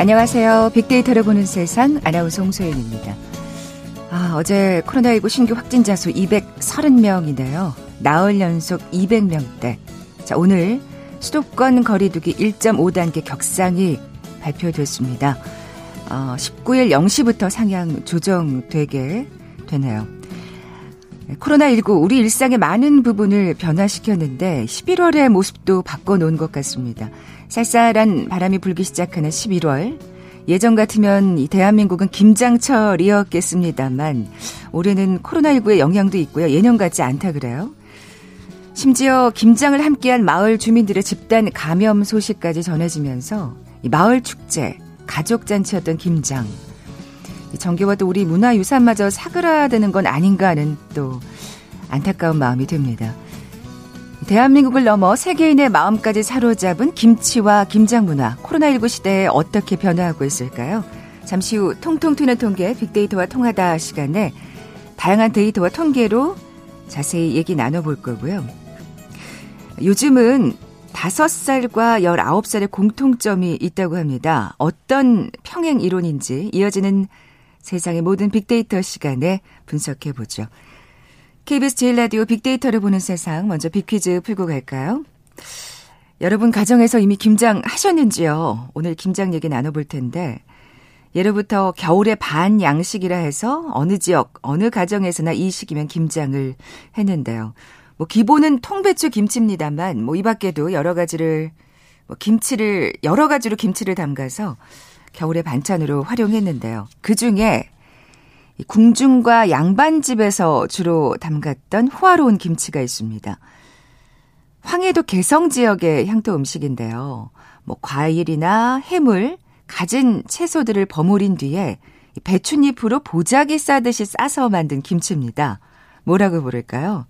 안녕하세요. 빅데이터를 보는 세상 아나운서 홍소연입니다. 어제 코로나19 신규 확진자 수 230명이네요. 나흘 연속 200명대. 자, 오늘 수도권 거리두기 1.5단계 격상이 발표됐습니다. 19일 0시부터 상향 조정되게 되네요. 코로나19 우리 일상의 많은 부분을 변화시켰는데 11월의 모습도 바꿔놓은 것 같습니다. 쌀쌀한 바람이 불기 시작하는 11월. 예전 같으면 이 대한민국은 김장철이었겠습니다만 올해는 코로나19의 영향도 있고요. 예년 같지 않다 그래요. 심지어 김장을 함께한 마을 주민들의 집단 감염 소식까지 전해지면서 이 마을 축제, 가족잔치였던 김장. 정계와 또 우리 문화유산마저 사그라드는 건 아닌가 하는 또 안타까운 마음이 듭니다. 대한민국을 넘어 세계인의 마음까지 사로잡은 김치와 김장 문화, 코로나19 시대에 어떻게 변화하고 있을까요? 잠시 후 통통 튀는 통계, 빅데이터와 통하다 시간에 다양한 데이터와 통계로 자세히 얘기 나눠볼 거고요. 요즘은 5살과 19살의 공통점이 있다고 합니다. 어떤 평행 이론인지 이어지는 세상의 모든 빅데이터 시간에 분석해보죠. KBS 제1라디오 빅데이터를 보는 세상, 먼저 빅퀴즈 풀고 갈까요? 여러분 가정에서 이미 김장 하셨는지요? 오늘 김장 얘기 나눠볼 텐데 예로부터 겨울의 반 양식이라 해서 어느 지역, 어느 가정에서나 이 시기면 김장을 했는데요. 기본은 통배추 김치입니다만 이 밖에도 여러 가지를 여러 가지로 김치를 담가서 겨울의 반찬으로 활용했는데요. 그중에 궁중과 양반집에서 주로 담갔던 호화로운 김치가 있습니다. 황해도 개성 지역의 향토 음식인데요. 과일이나 해물, 갖은 채소들을 버무린 뒤에 배춧잎으로 보자기 싸듯이 싸서 만든 김치입니다. 뭐라고 부를까요?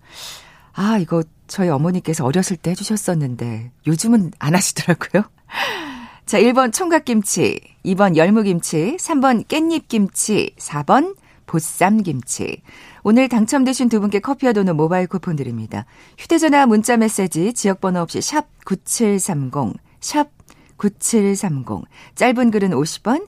이거 저희 어머니께서 어렸을 때 해주셨었는데 요즘은 안 하시더라고요. 자, 1번 총각김치, 2번 열무김치, 3번 깻잎김치, 4번 보쌈김치. 오늘 당첨되신 두 분께 커피와 도넛 모바일 쿠폰 드립니다. 휴대전화 문자 메시지 지역번호 없이 샵9730, 샵9730. 짧은 글은 50원,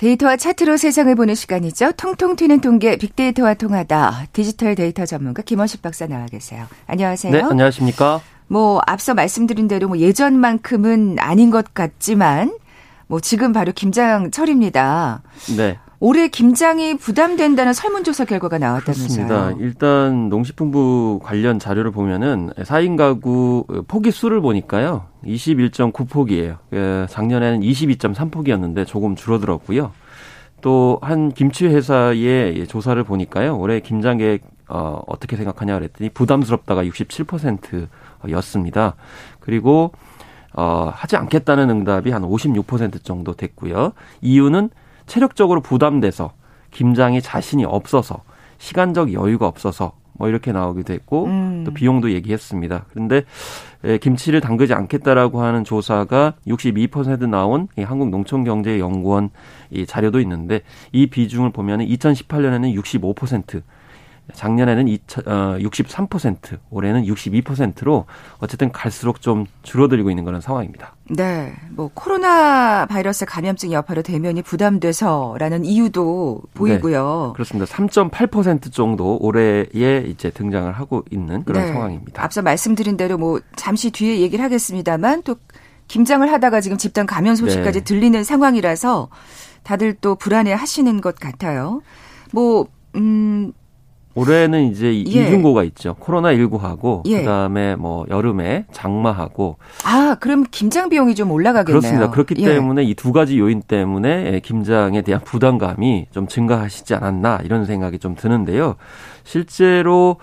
데이터와 차트로 세상을 보는 시간이죠. 통통 튀는 통계, 빅데이터와 통하다. 디지털 데이터 전문가 김원식 박사 나와 계세요. 안녕하세요. 네, 안녕하십니까. 앞서 말씀드린 대로 예전만큼은 아닌 것 같지만 지금 바로 김장철입니다. 네. 올해 김장이 부담된다는 설문조사 결과가 나왔다면서요. 그렇습니다. 일단 농식품부 관련 자료를 보면은 4인 가구 포기 수를 보니까요. 21.9포기예요. 작년에는 22.3포기였는데 조금 줄어들었고요. 또 한 김치 회사의 조사를 보니까요. 올해 김장 계획 어떻게 생각하냐 그랬더니 부담스럽다가 67%였습니다. 그리고 하지 않겠다는 응답이 한 56% 정도 됐고요. 이유는 체력적으로 부담돼서 김장이 자신이 없어서 시간적 여유가 없어서 이렇게 나오기도 했고 또 비용도 얘기했습니다. 그런데 김치를 담그지 않겠다라고 하는 조사가 62% 나온 한국농촌경제연구원 이 자료도 있는데 이 비중을 보면 2018년에는 65%, 작년에는 63%, 올해는 62%로 어쨌든 갈수록 좀 줄어들고 있는 그런 상황입니다. 네. 코로나 바이러스 감염증 여파로 대면이 부담돼서라는 이유도 보이고요. 네, 그렇습니다. 3.8% 정도 올해에 이제 등장을 하고 있는 그런 네, 상황입니다. 앞서 말씀드린 대로 잠시 뒤에 얘기를 하겠습니다만 또 김장을 하다가 지금 집단 감염 소식까지 네, 들리는 상황이라서 다들 또 불안해 하시는 것 같아요. 올해는 이제 이중고가 있죠. 코로나19하고 그다음에 뭐 여름에 장마하고. 아, 그럼 김장 비용이 좀 올라가겠네요. 그렇습니다. 그렇기 때문에 이 두 가지 요인 때문에 김장에 대한 부담감이 좀 증가하시지 않았나 이런 생각이 좀 드는데요. 실제로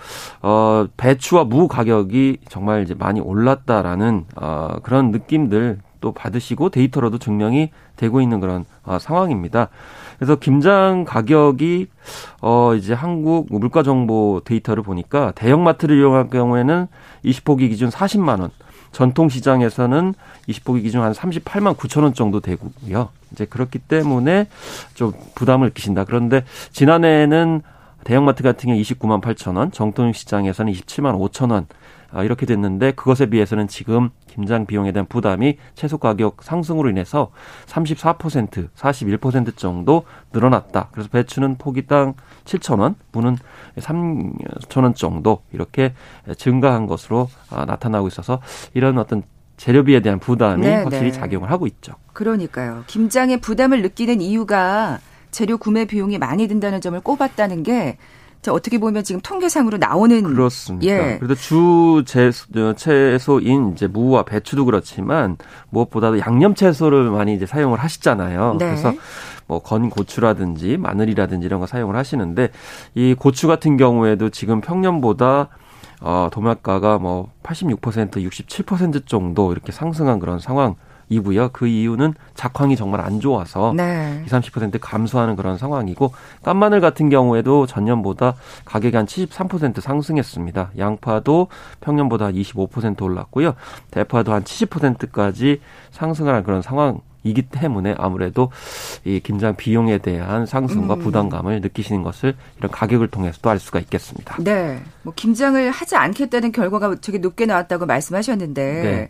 배추와 무 가격이 정말 이제 많이 올랐다라는 그런 느낌들 또 받으시고 데이터로도 증명이 되고 있는 그런 상황입니다. 그래서 김장 가격이 이제 한국 물가 정보 데이터를 보니까 대형마트를 이용할 경우에는 20포기 기준 40만 원, 전통 시장에서는 20포기 기준 한 38만 9천 원 정도 되고요. 이제 그렇기 때문에 좀 부담을 끼친다. 그런데 지난해에는 대형마트 같은 경우 29만 8천 원, 전통 시장에서는 27만 5천 원. 이렇게 됐는데 그것에 비해서는 지금 김장 비용에 대한 부담이 채소 가격 상승으로 인해서 34%, 41% 정도 늘어났다. 그래서 배추는 포기당 7,000원, 무는 3,000원 정도 이렇게 증가한 것으로 나타나고 있어서 이런 어떤 재료비에 대한 부담이 확실히 작용을 하고 있죠. 그러니까요. 김장에 부담을 느끼는 이유가 재료 구매 비용이 많이 든다는 점을 꼽았다는 게 어떻게 보면 지금 통계상으로 나오는. 그렇습니다. 그래도 주 채소인 이제 무와 배추도 그렇지만 무엇보다도 양념 채소를 많이 이제 사용을 하시잖아요. 그래서 뭐 건 고추라든지 마늘이라든지 이런 거 사용을 하시는데 이 고추 같은 경우에도 지금 평년보다 도매가가 뭐 86%, 67% 정도 이렇게 상승한 그런 상황. 이고요. 그 이유는 작황이 정말 안 좋아서 20, 30% 감소하는 그런 상황이고 깐마늘 같은 경우에도 전년보다 가격이 한 73% 상승했습니다. 양파도 평년보다 25% 올랐고요. 대파도 한 70%까지 상승하는 그런 상황이기 때문에 아무래도 이 김장 비용에 대한 상승과 부담감을 느끼시는 것을 이런 가격을 통해서 또 알 수가 있겠습니다. 네. 뭐 김장을 하지 않겠다는 결과가 되게 높게 나왔다고 말씀하셨는데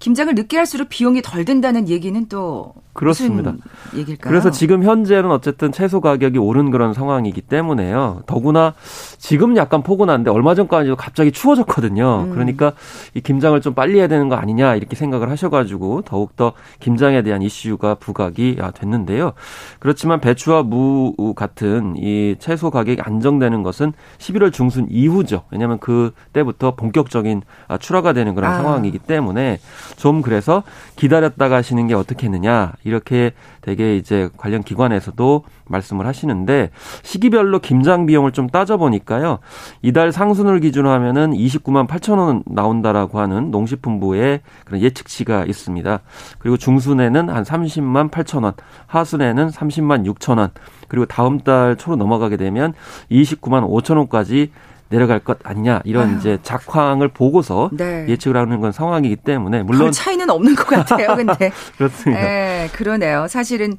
김장을 늦게 할수록 비용이 덜 든다는 얘기는 또 그렇습니다. 무슨 얘기일까요? 그래서 지금 현재는 어쨌든 채소 가격이 오른 그런 상황이기 때문에요. 더구나 지금 약간 포근한데 얼마 전까지도 갑자기 추워졌거든요. 그러니까 이 김장을 좀 빨리 해야 되는 거 아니냐 이렇게 생각을 하셔가지고 더욱더 김장에 대한 이슈가 부각이 됐는데요. 그렇지만 배추와 무 같은 이 채소 가격이 안정되는 것은 11월 중순 이후죠. 왜냐하면 그때부터 본격적인 출하가 되는 그런 상황이기 때문에 좀 그래서 기다렸다가 하시는 게 어떻게 했느냐 이렇게 되게 이제 관련 기관에서도 말씀을 하시는데 시기별로 김장 비용을 좀 따져보니까요. 이달 상순을 기준으로 하면은 29만 8천 원 나온다라고 하는 농식품부의 그런 예측치가 있습니다. 그리고 중순에는 한 30만 8천 원, 하순에는 30만 6천 원, 그리고 다음 달 초로 넘어가게 되면 29만 5천 원까지 내려갈 것 아니냐 이런 이제 작황을 보고서 예측을 하는 건 상황이기 때문에 물론 차이는 없는 것 같아요. 근데 그렇습니다. 네, 그러네요. 사실은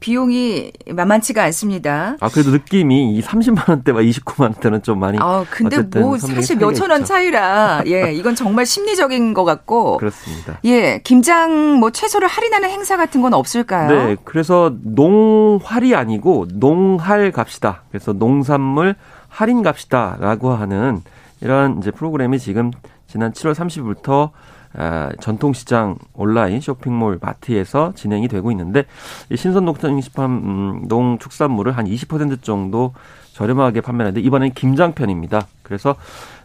비용이 만만치가 않습니다. 아 그래도 느낌이 이 30만 원대와 29만 원대는 좀 많이. 아 근데 뭐 사실 몇천 원 차이라 이건 정말 심리적인 것 같고. 그렇습니다. 예 김장 뭐 채소를 할인하는 행사 같은 건 없을까요? 네 그래서 농활이 아니고 농할 갑시다. 그래서 농산물 할인 갑시다라고 하는 이런 이제 프로그램이 지금 지난 7월 30일부터 전통시장 온라인 쇼핑몰 마트에서 진행이 되고 있는데 신선 농축산물을 한 20% 정도 저렴하게 판매하는데 이번에는 김장편입니다. 그래서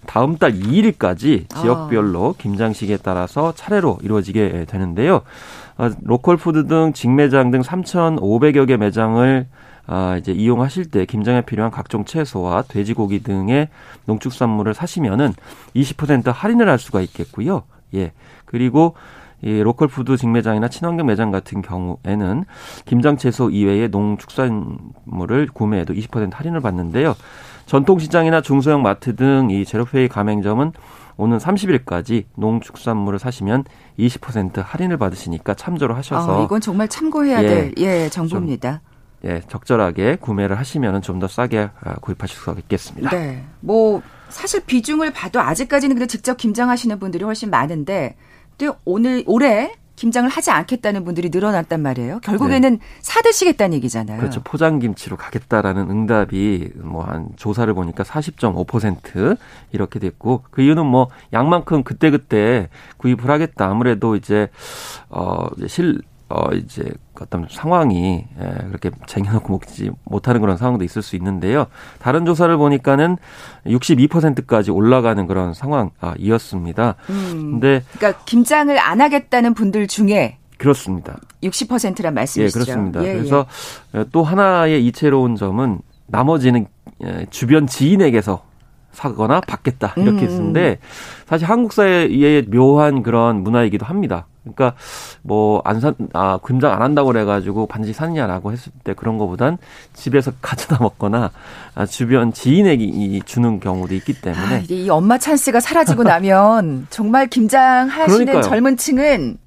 다음 달 2일까지 지역별로 김장식에 따라서 차례로 이루어지게 되는데요. 로컬푸드 등 직매장 등 3,500여 개 매장을 이제 이용하실 때 김장에 필요한 각종 채소와 돼지고기 등의 농축산물을 사시면은 20% 할인을 할 수가 있겠고요. 그리고 이 로컬푸드 직매장이나 친환경 매장 같은 경우에는 김장 채소 이외의 농축산물을 구매해도 20% 할인을 받는데요. 전통시장이나 중소형 마트 등 이 제로페이 가맹점은 오는 30일까지 농축산물을 사시면 20% 할인을 받으시니까 참조를 하셔서 이건 정말 참고해야 될 정보입니다. 적절하게 구매를 하시면 좀 더 싸게 구입하실 수가 있겠습니다. 네, 뭐 사실 비중을 봐도 아직까지는 근데 직접 김장하시는 분들이 훨씬 많은데 또 올해 김장을 하지 않겠다는 분들이 늘어났단 말이에요. 결국에는 사드시겠다는 얘기잖아요. 그렇죠. 포장김치로 가겠다라는 응답이 뭐 한 조사를 보니까 40.5% 이렇게 됐고 그 이유는 뭐 양만큼 그때그때 구입을 하겠다. 아무래도 이제 이제 어떤 상황이 그렇게 쟁여놓고 먹지 못하는 그런 상황도 있을 수 있는데요. 다른 조사를 보니까는 62%까지 올라가는 그런 상황이었습니다. 근데 그러니까 김장을 안 하겠다는 분들 중에 그렇습니다. 60%란 말씀이시죠? 예, 그렇습니다. 예, 그래서 예. 또 하나의 이채로운 점은 나머지는 주변 지인에게서 사거나 받겠다 이렇게 했는데 사실 한국 사회의 묘한 그런 문화이기도 합니다. 그러니까 뭐 금장 안 한다고 그래가지고 반드시 사느냐라고 했을 때 그런 거보단 집에서 가져다 먹거나 주변 지인에게 주는 경우도 있기 때문에 이 엄마 찬스가 사라지고 나면 정말 김장하시는 그러니까요. 젊은 층은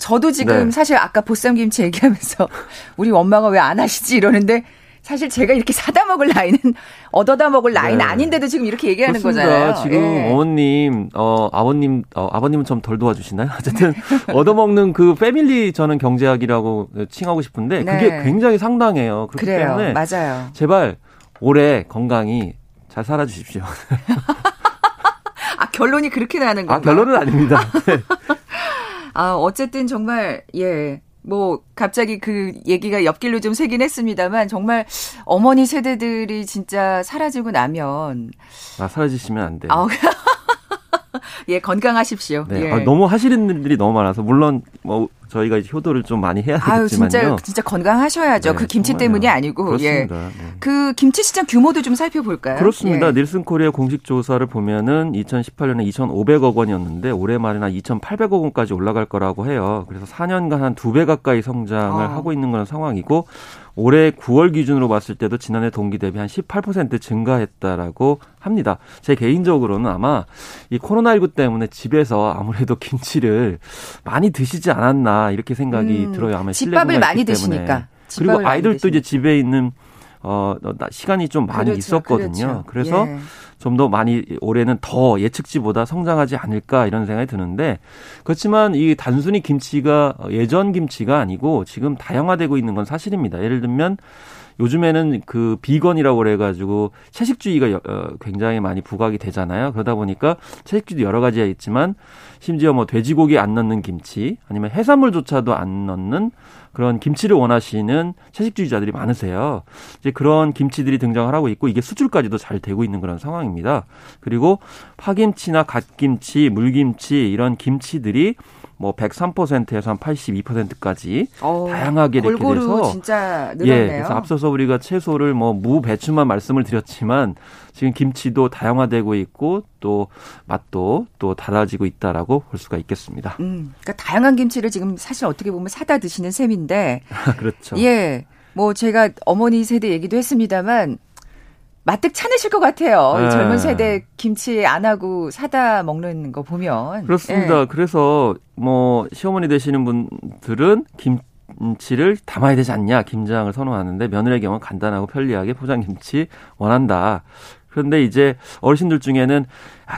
저도 지금 네. 사실 아까 보쌈김치 얘기하면서 우리 엄마가 왜 안 하시지 이러는데 사실 제가 이렇게 사다 먹을 나이는 얻어다 먹을 나이는 네. 아닌데도 지금 이렇게 얘기하는 그렇습니다. 거잖아요. 지금 예. 어머님, 아버님은 좀 덜 도와주시나요? 어쨌든 네. 얻어먹는 그 패밀리 저는 경제학이라고 칭하고 싶은데 네. 그게 굉장히 상당해요. 그렇기 그래요. 때문에 맞아요. 제발 올해 건강히 잘 살아주십시오. 결론이 그렇게 나는 건가요? 결론은 아닙니다. 네. 어쨌든 정말 예. 뭐 갑자기 그 얘기가 옆길로 좀 새긴 했습니다만 정말 어머니 세대들이 진짜 사라지고 나면 사라지시면 안 돼요. 예, 건강하십시오. 네, 예. 너무 하시는 일들이 너무 많아서 물론 뭐 저희가 이제 효도를 좀 많이 해야 되겠지만요. 진짜 건강하셔야죠. 네, 그 김치 정말요. 때문이 아니고. 그렇습니다. 예. 네. 그 김치 시장 규모도 좀 살펴볼까요? 그렇습니다. 예. 닐슨 코리아 공식 조사를 보면은 2018년에 2,500억 원이었는데 올해 말에나 2,800억 원까지 올라갈 거라고 해요. 그래서 4년간 한 2배 가까이 성장을 하고 있는 그런 상황이고 올해 9월 기준으로 봤을 때도 지난해 동기 대비 한 18% 증가했다라고 합니다. 제 개인적으로는 아마 이 코로나19 때문에 집에서 아무래도 김치를 많이 드시지 않았나 이렇게 생각이 들어요. 아마 집밥을 많이 드시니까. 집밥을 그리고 아이들도 이제 집에 있는 시간이 좀 많이 그렇죠, 있었거든요. 그렇죠. 그래서 예. 좀 더 많이 올해는 더 예측치보다 성장하지 않을까 이런 생각이 드는데 그렇지만 이 단순히 김치가 예전 김치가 아니고 지금 다양화되고 있는 건 사실입니다. 예를 들면 요즘에는 그 비건이라고 그래가지고 채식주의가 굉장히 많이 부각이 되잖아요. 그러다 보니까 채식주의도 여러 가지가 있지만 심지어 뭐 돼지고기 안 넣는 김치 아니면 해산물조차도 안 넣는 그런 김치를 원하시는 채식주의자들이 많으세요. 이제 그런 김치들이 등장을 하고 있고 이게 수출까지도 잘 되고 있는 그런 상황입니다. 그리고 파김치나 갓김치, 물김치 이런 김치들이 뭐 103%에서 한 82%까지 다양하게 이렇게 돼서 진짜 늘었네요. 예, 그래서 앞서서 우리가 채소를 뭐 무, 배추만 말씀을 드렸지만 지금 김치도 다양화되고 있고 또 맛도 또 달라지고 있다라고 볼 수가 있겠습니다. 그러니까 다양한 김치를 지금 사실 어떻게 보면 사다 드시는 셈인데 그렇죠. 예, 뭐 제가 어머니 세대 얘기도 했습니다만. 마뜩 차내실 것 같아요. 네. 젊은 세대 김치 안 하고 사다 먹는 거 보면. 그렇습니다. 네. 그래서 뭐 시어머니 되시는 분들은 김치를 담아야 되지 않냐 김장을 선호하는데 며느리의 경우는 간단하고 편리하게 포장김치 원한다. 그런데 이제 어르신들 중에는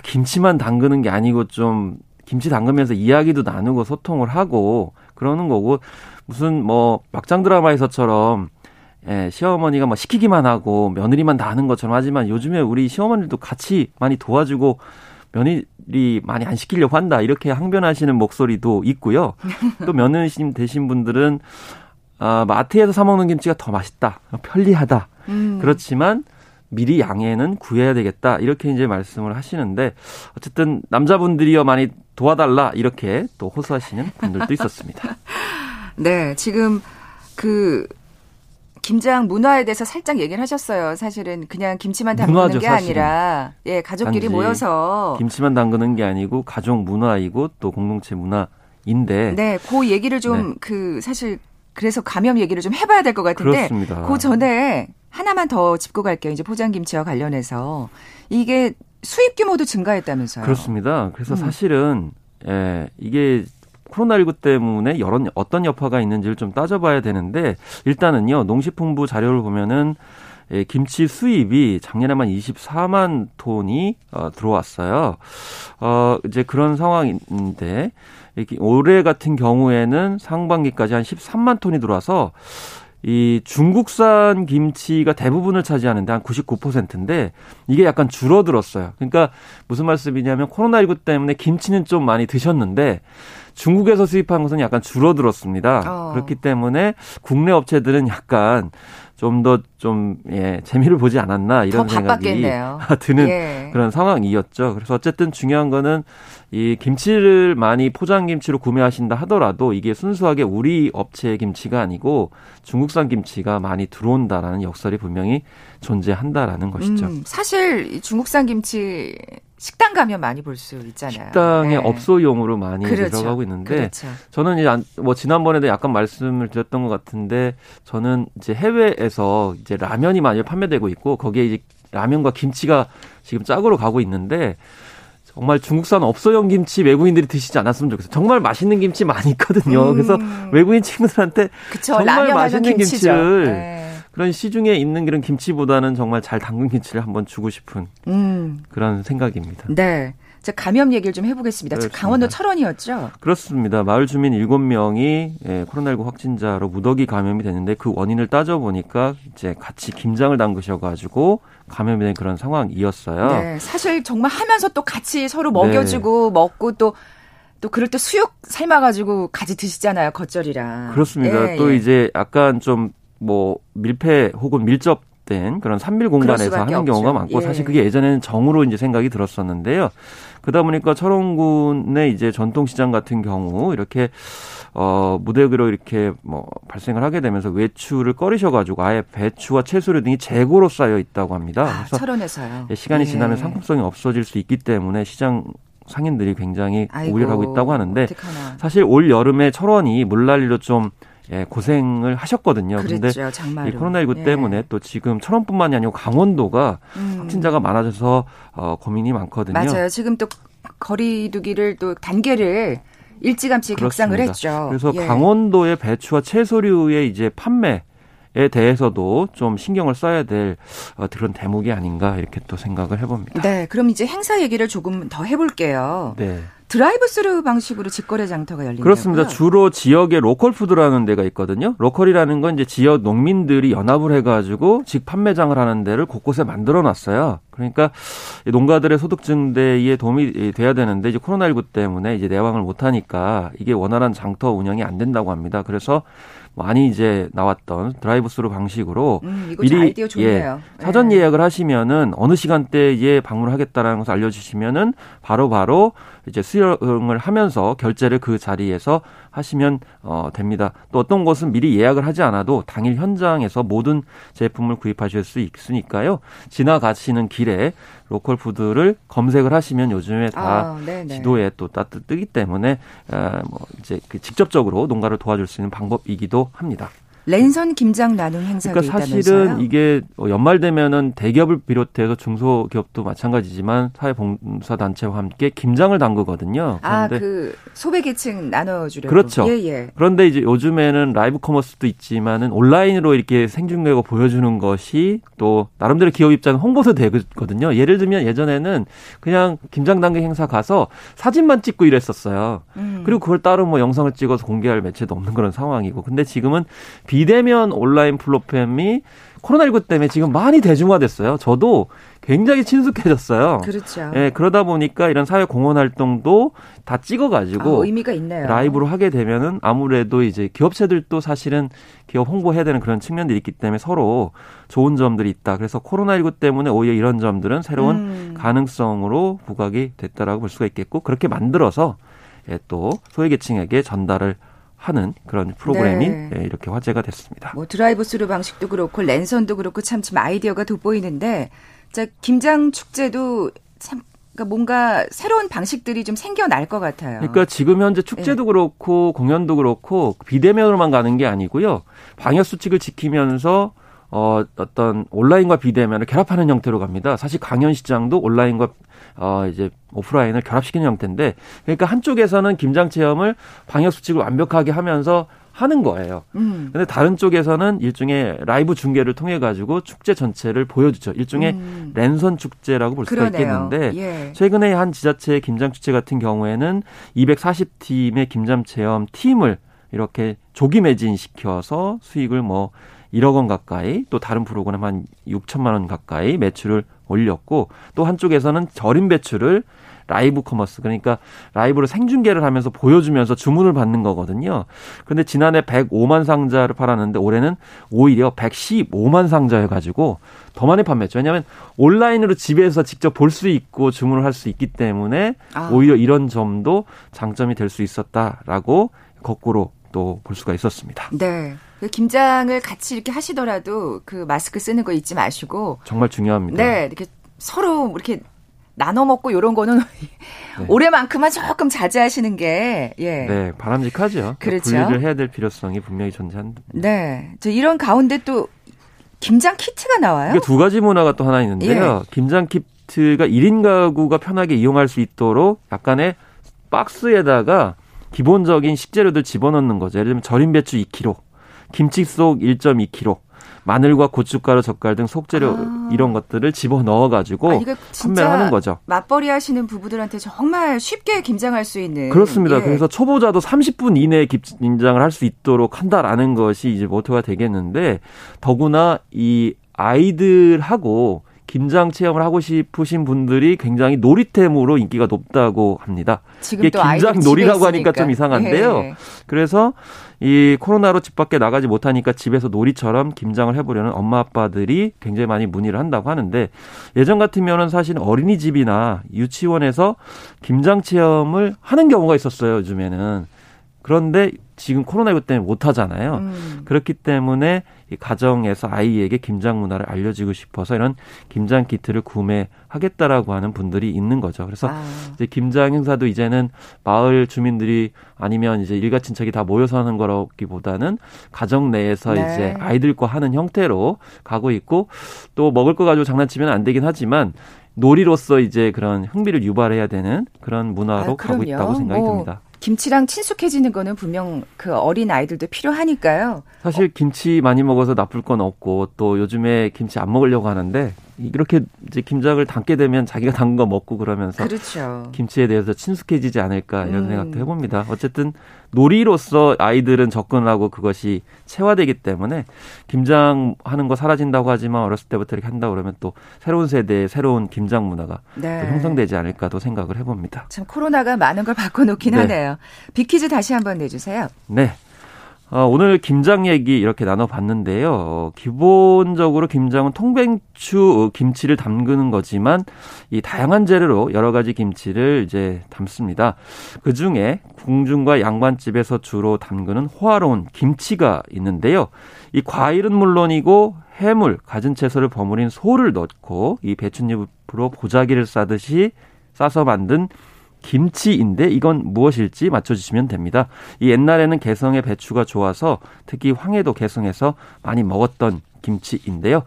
김치만 담그는 게 아니고 좀 김치 담그면서 이야기도 나누고 소통을 하고 그러는 거고 무슨 뭐 막장 드라마에서처럼 예, 시어머니가 뭐 시키기만 하고 며느리만 다 하는 것처럼 하지만 요즘에 우리 시어머니도 같이 많이 도와주고 며느리 많이 안 시키려고 한다 이렇게 항변하시는 목소리도 있고요. 또 며느리님 되신 분들은 마트에서 사 먹는 김치가 더 맛있다, 편리하다. 그렇지만 미리 양해는 구해야 되겠다 이렇게 이제 말씀을 하시는데 어쨌든 남자분들이요 많이 도와달라 이렇게 또 호소하시는 분들도 있었습니다. 네, 지금 그. 김장 문화에 대해서 살짝 얘기를 하셨어요. 사실은 그냥 김치만 담그는 게 아니라 예, 가족끼리 모여서 김치만 담그는 게 아니고 가족 문화이고 또 공동체 문화인데 네, 그 얘기를 좀 그 네. 사실 그래서 감염 얘기를 좀 해봐야 될 것 같은데 그렇습니다. 그 전에 하나만 더 짚고 갈게요. 이제 포장김치와 관련해서 이게 수입 규모도 증가했다면서요. 그렇습니다. 그래서 사실은 예, 이게 코로나19 때문에 어떤 여파가 있는지를 좀 따져봐야 되는데 일단은요. 농식품부 자료를 보면은 김치 수입이 작년에만 24만 톤이 들어왔어요. 이제 그런 상황인데 올해 같은 경우에는 상반기까지 한 13만 톤이 들어와서 이 중국산 김치가 대부분을 차지하는데 한 99%인데 이게 약간 줄어들었어요. 그러니까 무슨 말씀이냐면 코로나19 때문에 김치는 좀 많이 드셨는데 중국에서 수입한 것은 약간 줄어들었습니다. 그렇기 때문에 국내 업체들은 약간 좀 더 재미를 보지 않았나 이런 생각이 드는 그런 상황이었죠. 그래서 어쨌든 중요한 거는 이 김치를 많이 포장 김치로 구매하신다 하더라도 이게 순수하게 우리 업체의 김치가 아니고 중국산 김치가 많이 들어온다라는 역설이 분명히 존재한다라는 것이죠. 사실 중국산 김치 식당 가면 많이 볼 수 있잖아요. 식당에 업소용으로 많이 들어가고 있는데 저는 이제 뭐 지난번에도 약간 말씀을 드렸던 것 같은데 저는 이제 해외에서 이제 라면이 많이 판매되고 있고 거기에 이제 라면과 김치가 지금 짝으로 가고 있는데 정말 중국산 업소용 김치 외국인들이 드시지 않았으면 좋겠어요. 정말 맛있는 김치 많이 있거든요. 그래서 외국인 친구들한테 정말 맛있는 김치를 그런 시중에 있는 그런 김치보다는 정말 잘 담근 김치를 한번 주고 싶은 그런 생각입니다. 네. 자, 감염 얘기를 좀 해보겠습니다. 강원도 철원이었죠? 그렇습니다. 마을 주민 7명이 코로나19 확진자로 무더기 감염이 됐는데 그 원인을 따져보니까 이제 같이 김장을 담그셔가지고 감염이 된 그런 상황이었어요. 네. 사실 정말 하면서 또 같이 서로 먹여주고 먹고 또 그럴 때 수육 삶아가지고 같이 드시잖아요. 겉절이랑. 그렇습니다. 이제 약간 좀 뭐 밀폐 혹은 밀접된 그런 산밀 공간에서 하는 경우가 많고 사실 그게 예전에는 정으로 이제 생각이 들었었는데요. 그러다 보니까 철원군의 이제 전통시장 같은 경우 이렇게 무더기로 이렇게 뭐 발생을 하게 되면서 외출을 꺼리셔가지고 아예 배추와 채소류 등이 재고로 쌓여 있다고 합니다. 그래서 철원에서요. 시간이 지나면 상품성이 없어질 수 있기 때문에 시장 상인들이 굉장히 우려를 하고 있다고 하는데 어떡하나. 사실 올 여름에 철원이 물난리로 좀 고생을 하셨거든요. 그런데 이 코로나19 때문에 또 지금 철원뿐만이 아니고 강원도가 확진자가 많아져서 고민이 많거든요. 맞아요. 지금 또 거리두기를 또 단계를 일찌감치 격상을 했죠. 그래서 강원도의 배추와 채소류의 이제 판매에 대해서도 좀 신경을 써야 될 그런 대목이 아닌가 이렇게 또 생각을 해봅니다. 네, 그럼 이제 행사 얘기를 조금 더 해볼게요. 네. 드라이브스루 방식으로 직거래 장터가 열린다고요? 그렇습니다. 주로 지역에 로컬푸드라는 데가 있거든요. 로컬이라는 건 이제 지역 농민들이 연합을 해가지고 직판매장을 하는 데를 곳곳에 만들어놨어요. 그러니까 농가들의 소득 증대에 도움이 돼야 되는데 이제 코로나19 때문에 이제 내왕을 못하니까 이게 원활한 장터 운영이 안 된다고 합니다. 그래서 많이 이제 나왔던 드라이브스루 방식으로 미리 아이디어 좋네요. 사전 예약을 하시면은 어느 시간대에 방문하겠다라는 것을 알려주시면은 바로바로 이제 수령을 하면서 결제를 그 자리에서 하시면 됩니다. 또 어떤 곳은 미리 예약을 하지 않아도 당일 현장에서 모든 제품을 구입하실 수 있으니까요. 지나가시는 길에 로컬 푸드를 검색을 하시면 요즘에 다 지도에 또 뜨기 때문에 이제 직접적으로 농가를 도와줄 수 있는 방법이기도 합니다. 랜선 김장 나눔 행사가 있다면서요? 그러니까 사실은 이게 연말 되면은 대기업을 비롯해서 중소기업도 마찬가지지만 사회봉사단체와 함께 김장을 담그거든요. 그런데 그 소외계층 나눠주려고. 그렇죠. 그런데 이제 요즘에는 라이브 커머스도 있지만은 온라인으로 이렇게 생중계하고 보여주는 것이 또 나름대로 기업 입장 홍보도 되거든요. 예를 들면 예전에는 그냥 김장 담그기 행사 가서 사진만 찍고 이랬었어요. 그리고 그걸 따로 뭐 영상을 찍어서 공개할 매체도 없는 그런 상황이고. 근데 지금은 비대면 온라인 플랫폼이 코로나19 때문에 지금 많이 대중화됐어요. 저도 굉장히 친숙해졌어요. 그렇죠. 예, 그러다 보니까 이런 사회 공헌 활동도 다 찍어가지고 의미가 있네요. 라이브로 하게 되면은 아무래도 이제 기업체들도 사실은 기업 홍보해야 되는 그런 측면들이 있기 때문에 서로 좋은 점들이 있다. 그래서 코로나19 때문에 오히려 이런 점들은 새로운 가능성으로 부각이 됐다라고 볼 수가 있겠고 그렇게 만들어서 또 소외계층에게 전달을 하는 그런 프로그램이 이렇게 화제가 됐습니다. 뭐 드라이브스루 방식도 그렇고 랜선도 그렇고 참 아이디어가 돋보이는데 자, 김장 축제도 참 그러니까 뭔가 새로운 방식들이 좀 생겨날 것 같아요. 그러니까 지금 현재 축제도 그렇고 공연도 그렇고 비대면으로만 가는 게 아니고요. 방역 수칙을 지키면서 어떤 온라인과 비대면을 결합하는 형태로 갑니다. 사실 강연 시장도 온라인과 이제 오프라인을 결합시키는 형태인데 그러니까 한쪽에서는 김장 체험을 방역 수칙을 완벽하게 하면서 하는 거예요. 근데 다른 쪽에서는 일종의 라이브 중계를 통해 가지고 축제 전체를 보여주죠. 일종의 랜선 축제라고 볼 수가 있겠는데 최근에 한 지자체의 김장 축제 같은 경우에는 240팀의 김장 체험 팀을 이렇게 조기 매진시켜서 수익을 뭐 1억 원 가까이 또 다른 프로그램 한 6천만 원 가까이 매출을 올렸고 또 한쪽에서는 절임 배추를 라이브 커머스, 그러니까 라이브로 생중계를 하면서 보여주면서 주문을 받는 거거든요. 그런데 지난해 105만 상자를 팔았는데 올해는 오히려 115만 상자여가지고 더 많이 판매했죠. 왜냐하면 온라인으로 집에서 직접 볼 수 있고 주문을 할 수 있기 때문에 오히려 이런 점도 장점이 될 수 있었다라고 거꾸로 또 볼 수가 있었습니다. 네. 그 김장을 같이 이렇게 하시더라도 그 마스크 쓰는 거 잊지 마시고. 정말 중요합니다. 네. 이렇게 서로 이렇게 나눠 먹고 이런 거는 네. 올해만큼만 조금 자제하시는 게 예. 네, 바람직하죠. 그렇죠. 분리를 해야 될 필요성이 분명히 존재한다. 네. 저 이런 가운데 또 김장 키트가 나와요? 두 가지 문화가 또 하나 있는데요. 예. 김장 키트가 1인 가구가 편하게 이용할 수 있도록 약간의 박스에다가 기본적인 식재료들 집어넣는 거죠. 예를 들면 절인 배추 2kg, 김치 속 1.2kg, 마늘과 고춧가루, 젓갈 등 속재료 이런 것들을 집어넣어가지고 판매하는 거죠. 맞벌이 하시는 부부들한테 정말 쉽게 김장할 수 있는. 그렇습니다. 예. 그래서 초보자도 30분 이내에 김장을 할 수 있도록 한다라는 것이 이제 모토가 되겠는데, 더구나 이 아이들하고 김장 체험을 하고 싶으신 분들이 굉장히 놀이템으로 인기가 높다고 합니다. 이게 김장 놀이라고 하니까 좀 이상한데요. 예. 그래서 이 코로나로 집 밖에 나가지 못하니까 집에서 놀이처럼 김장을 해보려는 엄마 아빠들이 굉장히 많이 문의를 한다고 하는데, 예전 같으면은 사실 어린이집이나 유치원에서 김장 체험을 하는 경우가 있었어요, 요즘에는. 그런데 지금 코로나19 때문에 못하잖아요. 그렇기 때문에 가정에서 아이에게 김장 문화를 알려주고 싶어서 이런 김장 키트를 구매하겠다라고 하는 분들이 있는 거죠. 그래서 이제 김장 행사도 이제는 마을 주민들이 아니면 이제 일가친척이 다 모여서 하는 거라기보다는 가정 내에서 네. 이제 아이들과 하는 형태로 가고 있고, 또 먹을 거 가지고 장난치면 안 되긴 하지만 놀이로서 이제 그런 흥미를 유발해야 되는 그런 문화로 가고 있다고 생각이 듭니다. 김치랑 친숙해지는 거는 분명 그 어린 아이들도 필요하니까요. 사실 김치 많이 먹어서 나쁠 건 없고, 또 요즘에 김치 안 먹으려고 하는데 이렇게 이제 김장을 담게 되면 자기가 담근 거 먹고 그러면서 그렇죠. 김치에 대해서 친숙해지지 않을까 이런 생각도 해봅니다. 어쨌든 놀이로서 아이들은 접근하고 그것이 체화되기 때문에, 김장하는 거 사라진다고 하지만 어렸을 때부터 이렇게 한다 그러면 또 새로운 세대의 새로운 김장 문화가 네. 또 형성되지 않을까도 생각을 해봅니다. 참 코로나가 많은 걸 바꿔놓긴 네. 하네요. 빅퀴즈 다시 한번 내주세요. 네. 오늘 김장 얘기 이렇게 나눠봤는데요. 기본적으로 김장은 통배추 김치를 담그는 거지만 이 다양한 재료로 여러 가지 김치를 이제 담습니다. 그중에 궁중과 양반집에서 주로 담그는 호화로운 김치가 있는데요. 이 과일은 물론이고 해물, 갖은 채소를 버무린 소를 넣고 이 배춧잎으로 보자기를 싸듯이 싸서 만든 김치인데, 이건 무엇일지 맞춰주시면 됩니다. 이 옛날에는 개성의 배추가 좋아서 특히 황해도 개성에서 많이 먹었던 김치인데요.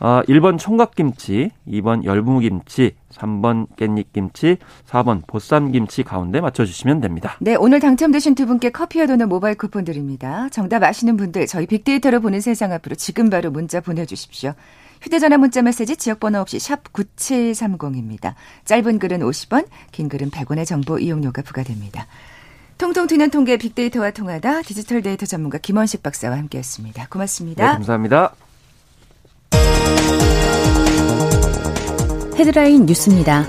1번 총각김치, 2번 열무김치, 3번 깻잎김치, 4번 보쌈김치 가운데 맞춰주시면 됩니다. 네, 오늘 당첨되신 두 분께 커피와 도넛 모바일 쿠폰 드립니다. 정답 아시는 분들 저희 빅데이터로 보는 세상 앞으로 지금 바로 문자 보내주십시오. 휴대전화 문자메시지 지역번호 없이 샵 9730입니다. 짧은 글은 50원, 긴 글은 100원의 정보 이용료가 부과됩니다. 통통 튀는 통계 빅데이터와 통하다, 디지털 데이터 전문가 김원식 박사와 함께했습니다. 고맙습니다. 네, 감사합니다. 헤드라인 뉴스입니다.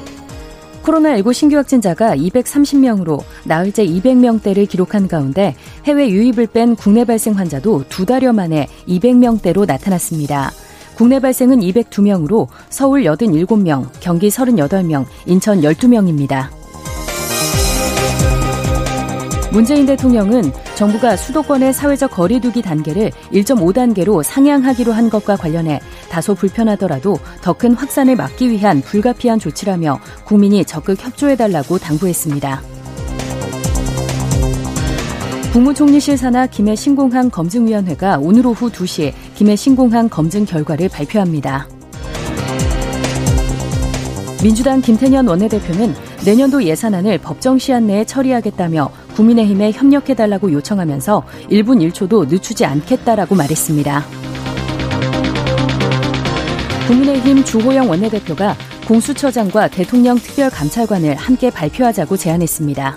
코로나19 신규 확진자가 230명으로 나흘째 200명대를 기록한 가운데 해외 유입을 뺀 국내 발생 환자도 두 달여 만에 200명대로 나타났습니다. 국내 발생은 202명으로 서울 87명, 경기 38명, 인천 12명입니다. 문재인 대통령은 정부가 수도권의 사회적 거리두기 단계를 1.5단계로 상향하기로 한 것과 관련해 다소 불편하더라도 더 큰 확산을 막기 위한 불가피한 조치라며 국민이 적극 협조해달라고 당부했습니다. 국무총리실 산하 김해 신공항 검증위원회가 오늘 오후 2시 김해 신공항 검증 결과를 발표합니다. 민주당 김태년 원내대표는 내년도 예산안을 법정 시한 내에 처리하겠다며 국민의힘에 협력해달라고 요청하면서 1분 1초도 늦추지 않겠다라고 말했습니다. 국민의힘 주호영 원내대표가 공수처장과 대통령 특별감찰관을 함께 발표하자고 제안했습니다.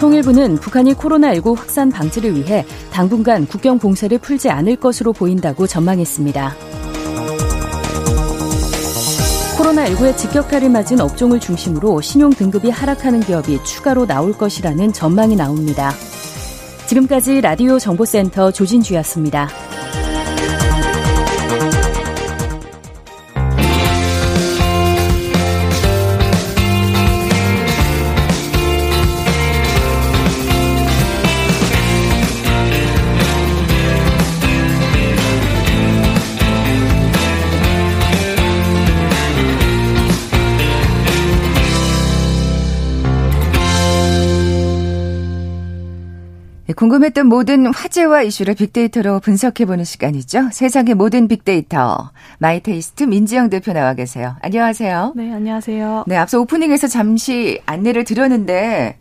통일부는 북한이 코로나19 확산 방지를 위해 당분간 국경 봉쇄를 풀지 않을 것으로 보인다고 전망했습니다. 코로나19의 직격탄을 맞은 업종을 중심으로 신용 등급이 하락하는 기업이 추가로 나올 것이라는 전망이 나옵니다. 지금까지 라디오 정보센터 조진주였습니다. 궁금했던 모든 화제와 이슈를 빅데이터로 분석해보는 시간이죠. 세상의 모든 빅데이터. 마이테이스트 민지영 대표 나와 계세요. 안녕하세요. 네, 안녕하세요. 네, 앞서 오프닝에서 잠시 안내를 드렸는데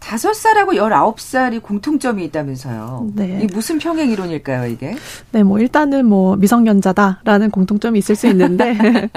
5살하고 19살이 공통점이 있다면서요. 네. 이게 무슨 평행 이론일까요, 이게? 네, 뭐 일단은 뭐 미성년자다라는 공통점이 있을 수 있는데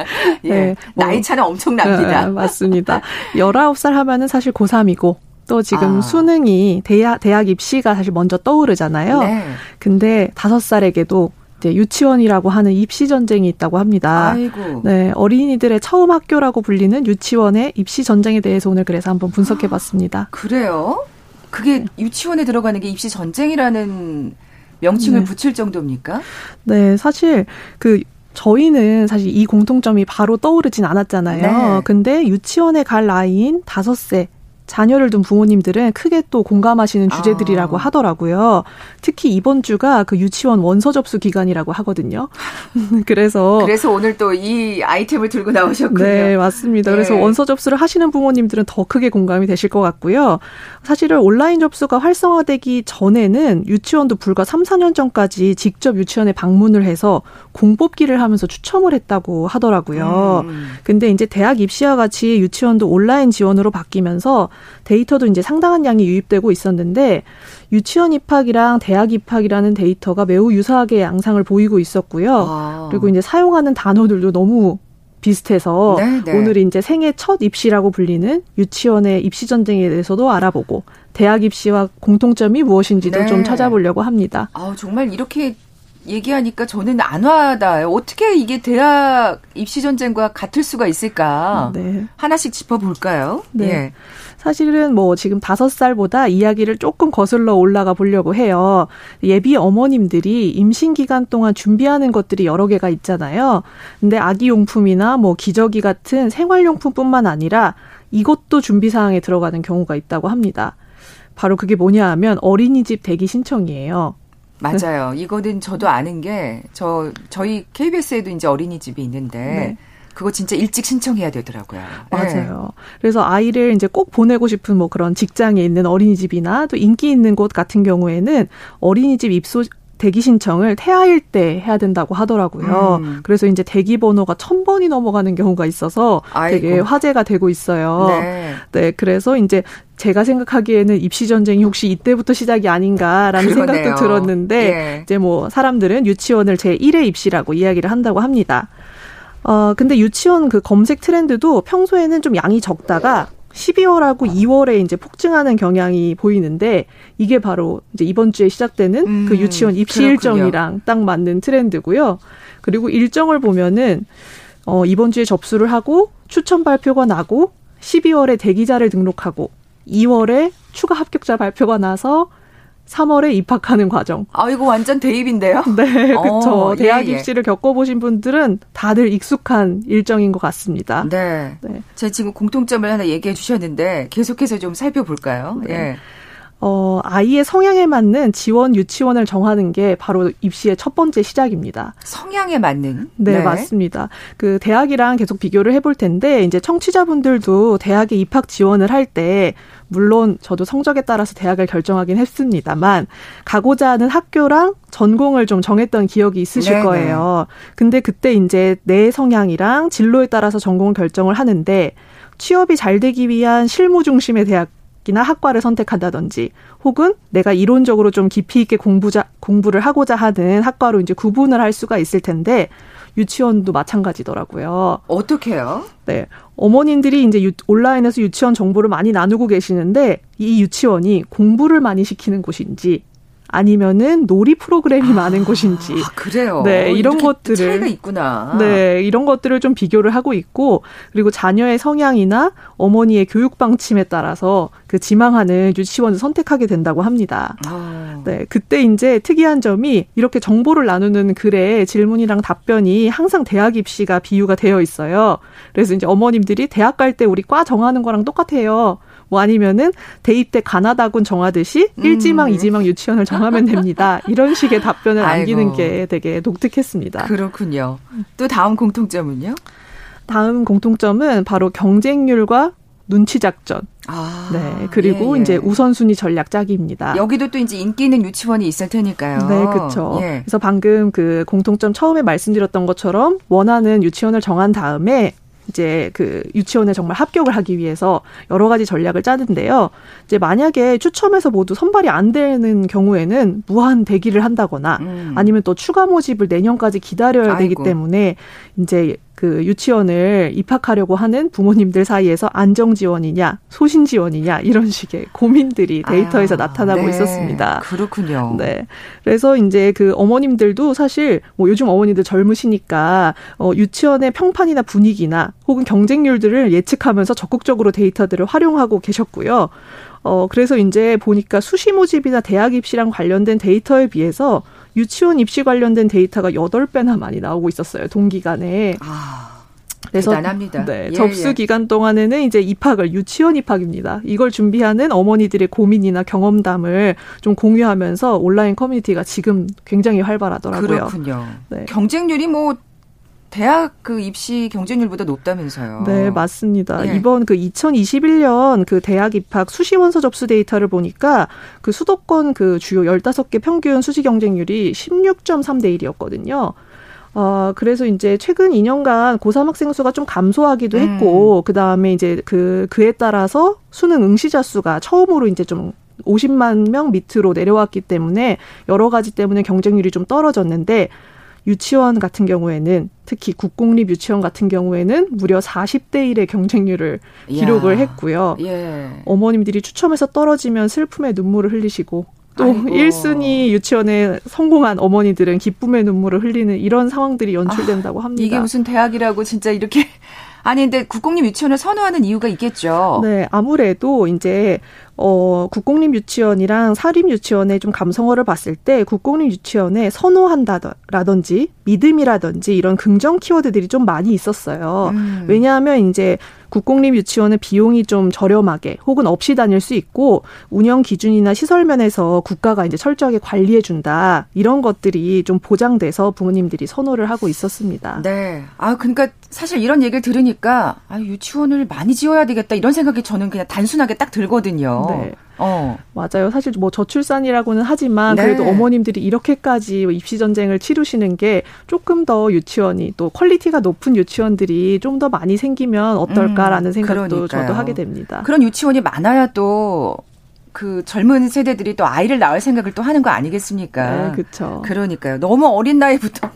예, 네, 뭐, 나이 차는 엄청납니다. 맞습니다. 19살 하면은 사실 고3이고 또 지금 수능이 대학 입시가 사실 먼저 떠오르잖아요. 네. 근데 5살에게도 이제 유치원이라고 하는 입시 전쟁이 있다고 합니다. 아이고. 네, 어린이들의 처음 학교라고 불리는 유치원의 입시 전쟁에 대해서 오늘 그래서 한번 분석해봤습니다. 그래요? 그게 유치원에 들어가는 게 입시 전쟁이라는 명칭을 네. 붙일 정도입니까? 네, 사실 저희는 사실 이 공통점이 바로 떠오르진 않았잖아요. 네. 근데 유치원에 갈 나이인 5세. 자녀를 둔 부모님들은 크게 또 공감하시는 주제들이라고 하더라고요. 특히 이번 주가 그 유치원 원서 접수 기간이라고 하거든요. 그래서 오늘 또 이 아이템을 들고 나오셨군요. 네, 맞습니다. 예. 그래서 원서 접수를 하시는 부모님들은 더 크게 공감이 되실 것 같고요. 사실은 온라인 접수가 활성화되기 전에는 유치원도 불과 3, 4년 전까지 직접 유치원에 방문을 해서 공뽑기를 하면서 추첨을 했다고 하더라고요. 근데 이제 대학 입시와 같이 유치원도 온라인 지원으로 바뀌면서 데이터도 이제 상당한 양이 유입되고 있었는데 유치원 입학이랑 대학 입학이라는 데이터가 매우 유사하게 양상을 보이고 있었고요. 아. 그리고 이제 사용하는 단어들도 너무 비슷해서 네네. 오늘 이제 생애 첫 입시라고 불리는 유치원의 입시 전쟁에 대해서도 알아보고 대학 입시와 공통점이 무엇인지도 네. 좀 찾아보려고 합니다. 아, 정말 이렇게 얘기하니까 저는 안 와닿아요. 어떻게 이게 대학 입시 전쟁과 같을 수가 있을까? 네. 하나씩 짚어볼까요? 네. 예. 사실은 뭐 지금 5살보다 이야기를 조금 거슬러 올라가 보려고 해요. 예비 어머님들이 임신 기간 동안 준비하는 것들이 여러 개가 있잖아요. 근데 아기 용품이나 뭐 기저귀 같은 생활용품뿐만 아니라 이것도 준비 사항에 들어가는 경우가 있다고 합니다. 바로 그게 뭐냐 하면 어린이집 대기 신청이에요. 맞아요. 이거는 저도 아는 게 저희 KBS에도 이제 어린이집이 있는데 네. 그거 진짜 일찍 신청해야 되더라고요. 맞아요. 네. 그래서 아이를 이제 꼭 보내고 싶은 뭐 그런 직장에 있는 어린이집이나 또 인기 있는 곳 같은 경우에는 어린이집 입소 대기 신청을 태아일 때 해야 된다고 하더라고요. 그래서 이제 대기 번호가 1000번이 넘어가는 경우가 있어서 아이고. 되게 화제가 되고 있어요. 네. 네, 그래서 이제 제가 생각하기에는 입시 전쟁이 혹시 이때부터 시작이 아닌가라는 그러네요. 생각도 들었는데 예. 이제 뭐 사람들은 유치원을 제1의 입시라고 이야기를 한다고 합니다. 근데 유치원 그 검색 트렌드도 평소에는 좀 양이 적다가 12월하고 2월에 이제 폭증하는 경향이 보이는데 이게 바로 이제 이번 주에 시작되는 그 유치원 입시 그렇군요. 일정이랑 딱 맞는 트렌드고요. 그리고 일정을 보면은 이번 주에 접수를 하고 추천 발표가 나고 12월에 대기자를 등록하고 2월에 추가 합격자 발표가 나서 3월에 입학하는 과정. 아, 이거 완전 대입인데요? 네, 그렇죠. 대학 입시를 겪어보신 분들은 다들 익숙한 일정인 것 같습니다. 네. 네. 제가 지금 공통점을 하나 얘기해 주셨는데 계속해서 좀 살펴볼까요? 네. 예. 아이의 성향에 맞는 지원 유치원을 정하는 게 바로 입시의 첫 번째 시작입니다. 성향에 맞는? 네, 맞습니다. 그 대학이랑 계속 비교를 해볼 텐데 이제 청취자분들도 대학에 입학 지원을 할 때 물론 저도 성적에 따라서 대학을 결정하긴 했습니다만 가고자 하는 학교랑 전공을 좀 정했던 기억이 있으실 네네. 거예요. 근데 그때 이제 내 성향이랑 진로에 따라서 전공을 결정을 하는데 취업이 잘 되기 위한 실무 중심의 대학 이나 학과를 선택한다든지 혹은 내가 이론적으로 좀 깊이 있게 공부를 하고자 하는 학과로 이제 구분을 할 수가 있을 텐데 유치원도 마찬가지더라고요. 어떻게요? 네. 어머님들이 이제 온라인에서 유치원 정보를 많이 나누고 계시는데 이 유치원이 공부를 많이 시키는 곳인지 아니면은 놀이 프로그램이 많은 곳인지. 아, 그래요. 네, 이런 것들을 차이가 있구나. 네, 이런 것들을 좀 비교를 하고 있고, 그리고 자녀의 성향이나 어머니의 교육 방침에 따라서 그 지망하는 유치원을 선택하게 된다고 합니다. 아. 네, 그때 이제 특이한 점이 이렇게 정보를 나누는 글에 질문이랑 답변이 항상 대학 입시가 비유가 되어 있어요. 그래서 이제 어머님들이 대학 갈 때 우리 과 정하는 거랑 똑같아요. 뭐 아니면은 대입 때 가나다군 정하듯이 1지망, 2지망 유치원을 정하면 됩니다. 이런 식의 답변을 남기는 게 되게 독특했습니다. 그렇군요. 또 다음 공통점은요? 다음 공통점은 바로 경쟁률과 눈치 작전. 아, 네. 그리고 예, 예. 이제 우선순위 전략 짜기입니다. 여기도 또 이제 인기 있는 유치원이 있을 테니까요. 네, 그렇죠. 예. 그래서 방금 그 공통점 처음에 말씀드렸던 것처럼 원하는 유치원을 정한 다음에 이제 그 유치원에 정말 합격을 하기 위해서 여러 가지 전략을 짜는데요. 이제 만약에 추첨해서 모두 선발이 안 되는 경우에는 무한 대기를 한다거나 아니면 또 추가 모집을 내년까지 기다려야 되기 때문에 이제 그 유치원을 입학하려고 하는 부모님들 사이에서 안정 지원이냐 소신 지원이냐 이런 식의 고민들이 데이터에서 나타나고 있었습니다. 그렇군요. 네. 그래서 이제 그 어머님들도 사실 뭐 요즘 어머니들 젊으시니까 유치원의 평판이나 분위기나 혹은 경쟁률들을 예측하면서 적극적으로 데이터들을 활용하고 계셨고요. 그래서 이제 보니까 수시 모집이나 대학 입시랑 관련된 데이터에 비해서 유치원 입시 관련된 데이터가 8배나 많이 나오고 있었어요. 동기간에. 아, 그래서 대단합니다. 네, 예, 접수 예. 기간 동안에는 이제 입학을 유치원 입학입니다. 이걸 준비하는 어머니들의 고민이나 경험담을 좀 공유하면서 온라인 커뮤니티가 지금 굉장히 활발하더라고요. 그렇군요. 네. 경쟁률이 뭐 대학 그 입시 경쟁률보다 높다면서요. 네, 맞습니다. 예. 이번 그 2021년 그 대학 입학 수시 원서 접수 데이터를 보니까 그 수도권 그 주요 15개 평균 수시 경쟁률이 16.3대 1이었거든요. 그래서 이제 최근 2년간 고3 학생 수가 좀 감소하기도 했고, 그 다음에 이제 그에 따라서 수능 응시자 수가 처음으로 이제 좀 50만 명 밑으로 내려왔기 때문에 여러 가지 때문에 경쟁률이 좀 떨어졌는데, 유치원 같은 경우에는 특히 국공립 유치원 같은 경우에는 무려 40대 1의 경쟁률을 기록을 했고요. 예. 어머님들이 추첨에서 떨어지면 슬픔의 눈물을 흘리시고 또 1순위 유치원에 성공한 어머니들은 기쁨의 눈물을 흘리는 이런 상황들이 연출된다고 합니다. 이게 무슨 대학이라고 진짜 이렇게... 아니, 근데 국공립 유치원을 선호하는 이유가 있겠죠. 네, 아무래도 이제 국공립 유치원이랑 사립 유치원의 좀 감성어를 봤을 때 국공립 유치원에 선호한다라든지 믿음이라든지 이런 긍정 키워드들이 좀 많이 있었어요. 왜냐하면 이제 국공립 유치원은 비용이 좀 저렴하게 혹은 없이 다닐 수 있고 운영 기준이나 시설 면에서 국가가 이제 철저하게 관리해 준다. 이런 것들이 좀 보장돼서 부모님들이 선호를 하고 있었습니다. 네. 아, 그러니까 사실 이런 얘기를 들으니까 유치원을 많이 지어야 되겠다. 이런 생각이 저는 그냥 단순하게 딱 들거든요. 네. 맞아요. 사실 뭐 저출산이라고는 하지만 네. 그래도 어머님들이 이렇게까지 입시 전쟁을 치르시는 게 조금 더 유치원이 또 퀄리티가 높은 유치원들이 좀 더 많이 생기면 어떨까라는 생각도 저도 하게 됩니다. 그런 유치원이 많아야 또 그 젊은 세대들이 또 아이를 낳을 생각을 또 하는 거 아니겠습니까? 네, 그렇죠. 그러니까요. 너무 어린 나이부터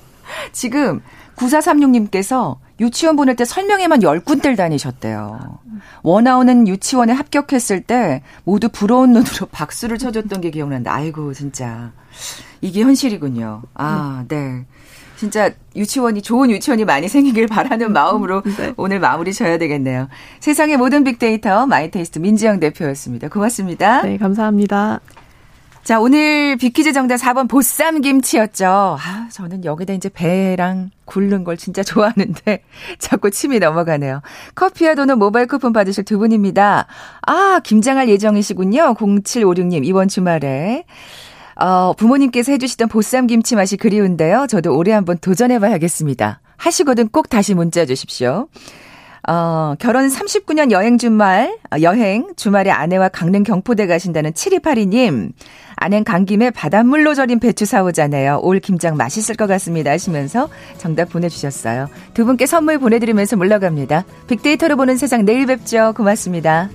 지금 9436님께서 유치원 보낼 때 설명회만 10군데를 다니셨대요. 원아웃은 유치원에 합격했을 때 모두 부러운 눈으로 박수를 쳐줬던 게 기억난다. 아이고 진짜 이게 현실이군요. 아, 네. 진짜 유치원이 좋은 유치원이 많이 생기길 바라는 마음으로 네. 오늘 마무리 져야 되겠네요. 세상의 모든 빅데이터 마이테이스트 민지영 대표였습니다. 고맙습니다. 네, 감사합니다. 자, 오늘 빅퀴즈 정답 4번 보쌈김치였죠. 아, 저는 여기다 이제 배랑 굴른 걸 진짜 좋아하는데 자꾸 침이 넘어가네요. 커피와 도넛 모바일 쿠폰 받으실 두 분입니다. 아, 김장할 예정이시군요. 0756님 이번 주말에. 부모님께서 해주시던 보쌈김치 맛이 그리운데요. 저도 올해 한번 도전해봐야겠습니다. 하시거든 꼭 다시 문자 주십시오. 결혼 39년 여행 주말에 아내와 강릉 경포대 가신다는 7282님. 아낸 간 김에 바닷물로 절인 배추 사오자네요. 올 김장 맛있을 것 같습니다 하시면서 정답 보내주셨어요. 두 분께 선물 보내드리면서 물러갑니다. 빅데이터로 보는 세상 내일 뵙죠. 고맙습니다.